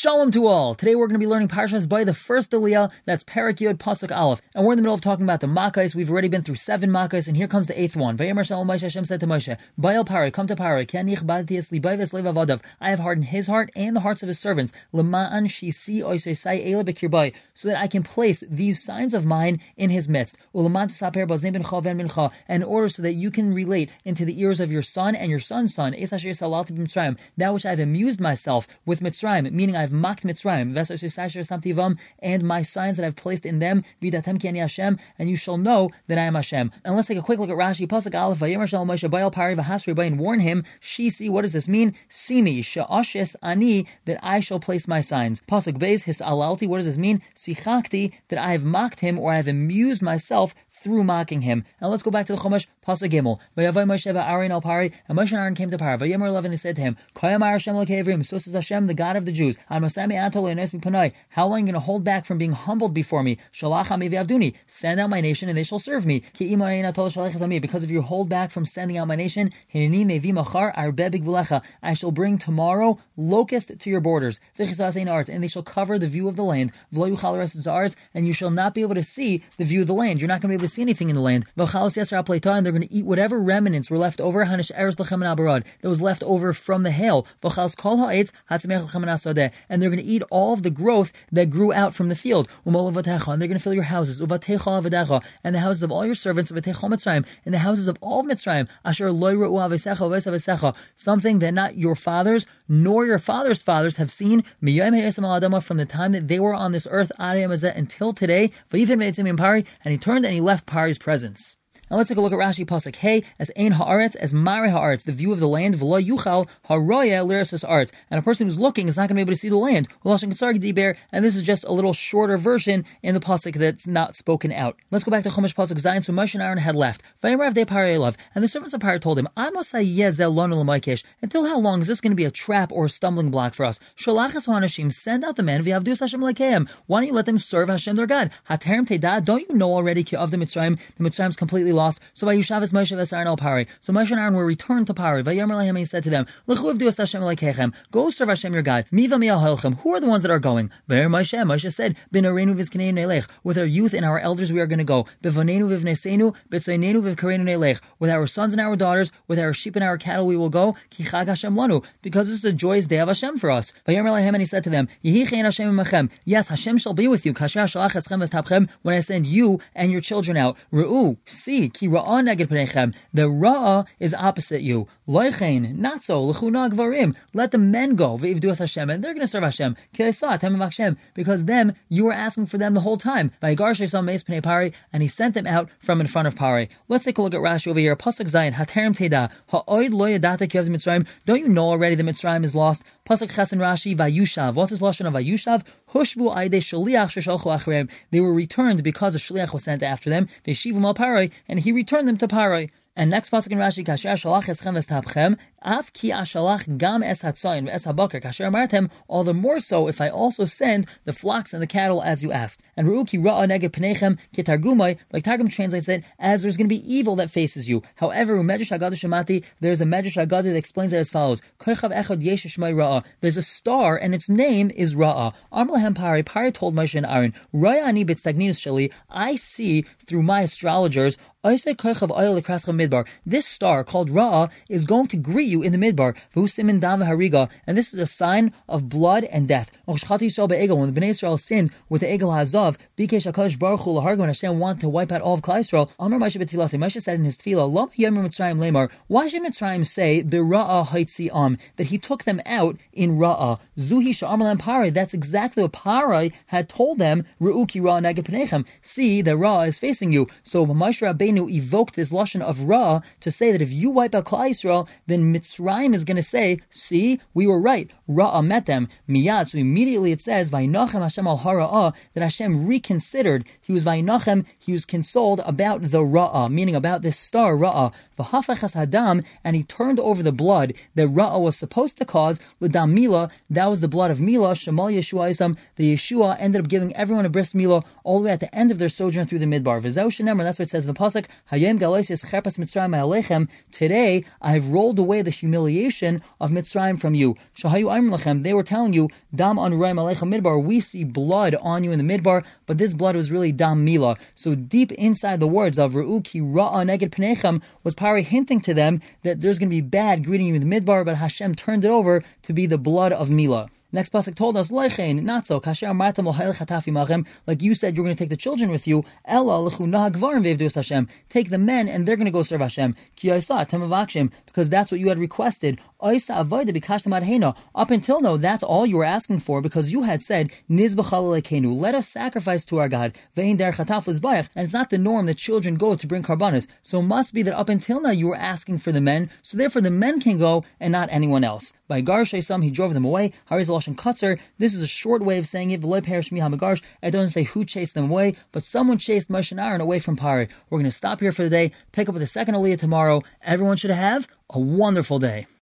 Shalom to all! Today we're going to be learning Parashas by the first Aliyah, that's Parak Yod, Pasuk Aleph. And we're in the middle of talking about the Makkas. We've already been through 7 Makkas, and here comes the 8th one. Vayomer Shalom Moshe, Hashem said to Moshe, Bayal Pariva, come to Pariah, Ki ani ichbadati es libai v'es lev avadav. I have hardened his heart and the hearts of his servants, L'ma'an she'si o'yesu isai e'la be'kir b'ay, so that I can place these signs of mine in his midst. U'ma'an to'saper b'aznei bincha ven bincha, in order so that you can relate into the ears of your son and your son's son, Esa She'yesal alalti b'Mitzrayim, that which I have amused myself with Mitzrayim, meaning I've mocked Mitzrayim, Vesash and my signs that I've placed in them, Vida Temkiani Hashem, and you shall know that I am Hashem. And let's take a quick look at Rashi, Pasuk Aleph, Vayomer Shalom Moshe Bayal Pariva Hasri Bayin, warn him, Shisi, what does this mean? See me, Shaoshis ani, that I shall place my signs. Pasuk Beis, his alalti, what does this mean? Sihakti, that I have mocked him, or I have amused myself through mocking him. Now let's go back to the Chumash, Pasuk Gimel. Vayavai Moshe v'Aaron al Pari, and Moshe and Aaron came to Par. Vayomer 11, they said to him, Koyamar Hashem Elokeichem, so says Hashem, the God of the Jews. How long are you going to hold back from being humbled before me? Send out my nation, and they shall serve me. Because if you hold back from sending out my nation, I shall bring tomorrow locusts to your borders, and they shall cover the view of the land, and you shall not be able to see the view of the land. You're not going to be able to see anything in the land. And they're going to eat whatever remnants were left over, that was left over from the hail, and they're going to eat all of the growth that grew out from the field. And they're going to fill your houses, and the houses of all your servants, and the houses of all of Mitzrayim, something that not your fathers nor your fathers' fathers have seen from the time that they were on this earth until today. And he turned and he left Pari's presence. Now let's take a look at Rashi Pasuk Hey, as Ein Haaretz, as Mare Haaretz, the view of the land, V'lo Yuchal Haroya Liris Haaretz, and a person who's looking is not going to be able to see the land. And this is just a little shorter version in the pasuk that's not spoken out. Let's go back to Chumash Pasuk Zayin. So Moshe and Aaron had left. Vayimrav de Parei, and the servants of Par told him, until how long is this going to be a trap or a stumbling block for us? Sholachas Hanashim, send out the men. V'yavdu es Hashem Elokeichem. Why don't you let them serve Hashem their God? Haterem Teda, don't you know already? Ki of the Mitzrayim is completely lost. So Vayushav is Moshe v'Aaron al Pari. So Moshe and Aaron were returned to Pari. Vayomer lahem, and he said to them, Lekhu avdu es Hashem Elokeichem. Go serve Hashem your God. Mi v'miya ha'elchem. Who are the ones that are going? Vayomer Moshe. Moshe said, B'noreinu v'zkeneinu neilech. With our youth and our elders we are going to go. B'voneinu v'vneseinu, b'tzoineinu v'vkareinu neilech. With our sons and our daughters, with our sheep and our cattle we will go. Ki chag Hashem lanu. Because this is a joyous day of Hashem for us. Vayomer lahem, and he said to them, Yehi chen Hashem imachem. Yes, Hashem shall be with you. Kasher shalach eschem v'tapchem. When I send you and your children out. Ra'u, see. Ki Ra'a neged pnechem, the Ra'a is opposite you. Loichein, not so. Lechuna gvarim, let the men go. Ve'ivdu es Hashem, and they're going to serve Hashem. Ki Esa Tamim Hashem, because them you were asking for them the whole time. Vaygar She'yesal Meis Pnei Pari, and he sent them out from in front of Pari. Let's take a look at Rashi over here. Pasuk Zayin, Haterem Teda, Ha'oid Lo Yadata Ki Av Mitzrayim. Don't you know already the Mitzrayim is lost? Pasuk Ches and Rashi, Vayushav. What's his lashon of Vayushav? Hushvu Aidei Shaliach Sheshalchu Achreim. They were returned because a shliach was sent after them. Ve'shivum al Pari, and he returned them to Pari. And next pasuk in Rashi, Kasher shalach eschem v'estapchem, af ki ashalach gam es hatzayin v'es habakar, kasher amartem, all the more so if I also send the flocks and the cattle as you asked. And Ru'u ki ra'a neged pneichem ki targumai, like Targum translates it, as there's going to be evil that faces you. However, u'medrash haggadah shemati, there's a medrash haggadah that explains it as follows. Kochav echad yesh shmei ra'a, there's a star and its name is Ra'a. Amar lahem Pari, Pari told Moshe and Aaron, Ra'a ani b'tztagninus sheli, I see through my astrologers, this star called Ra'a is going to greet you in the Midbar, and this is a sign of blood and death. When the Bnei Israel sinned with the Egel Hazav, Bikesh HaKadosh Baruch Hu lahargo, and Hashem wanted to wipe out all of Klai Israel, Amar Moshe b'Tfilah, Moshe said in his Tefillah, Lama Yomer Mitzrayim Lemar, why should Mitzrayim say the Ra'a Haitzi Am, that he took them out in Ra'a? Zuhi Sha'amar Lam Parai, that's exactly what Parai had told them. Ru'u ki Ra'a neged pneichem, see that Ra'a is facing you. So Moshe evoked this lashon of Ra to say that if you wipe out Klal Yisrael, then Mitzrayim is going to say, see, we were right. Ra'a met them. Miyad, so immediately it says, Vayinachem Hashem al Hara'a, that Hashem reconsidered. He was Vayinachem, he was consoled about the Ra'a, meaning about this star Ra'a. V'hafachas hadam, and he turned over the blood that Ra'a was supposed to cause, l'dam Mila, that was the blood of Mila, shemal Yeshua Isam, the Yeshua ended up giving everyone a bris Mila all the way at the end of their sojourn through the Midbar. V'zau shenemar, that's what it says in the Pasuk, Hayem galois yischerpas Mitzrayim ha'alechem, today I have rolled away the humiliation of Mitzrayim from you. Shahayu ayim lechem, they were telling you, dam anurayim alechem Midbar, we see blood on you in the Midbar, but this blood was really dam Mila. So deep inside the words of Re'u ki Ra'a neged Pnechem was Pari hinting to them that there's going to be bad greeting you in the Midbar, but Hashem turned it over to be the blood of Mila. Next pasuk told us, Leichein, not so, like you said, you're going to take the children with you, take the men and they're going to go serve Hashem, because that's what you had requested. Up until now, that's all you were asking for, because you had said, let us sacrifice to our God, and it's not the norm that children go to bring karbanos. So it must be that up until now you were asking for the men, so therefore the men can go and not anyone else. By Garshei Sam, he drove them away. This is a short way of saying it. It doesn't say who chased them away, but someone chased Moshe and Aaron away from Pariah. We're going to stop here for the day, pick up with the second Aliyah tomorrow. Everyone should have a wonderful day.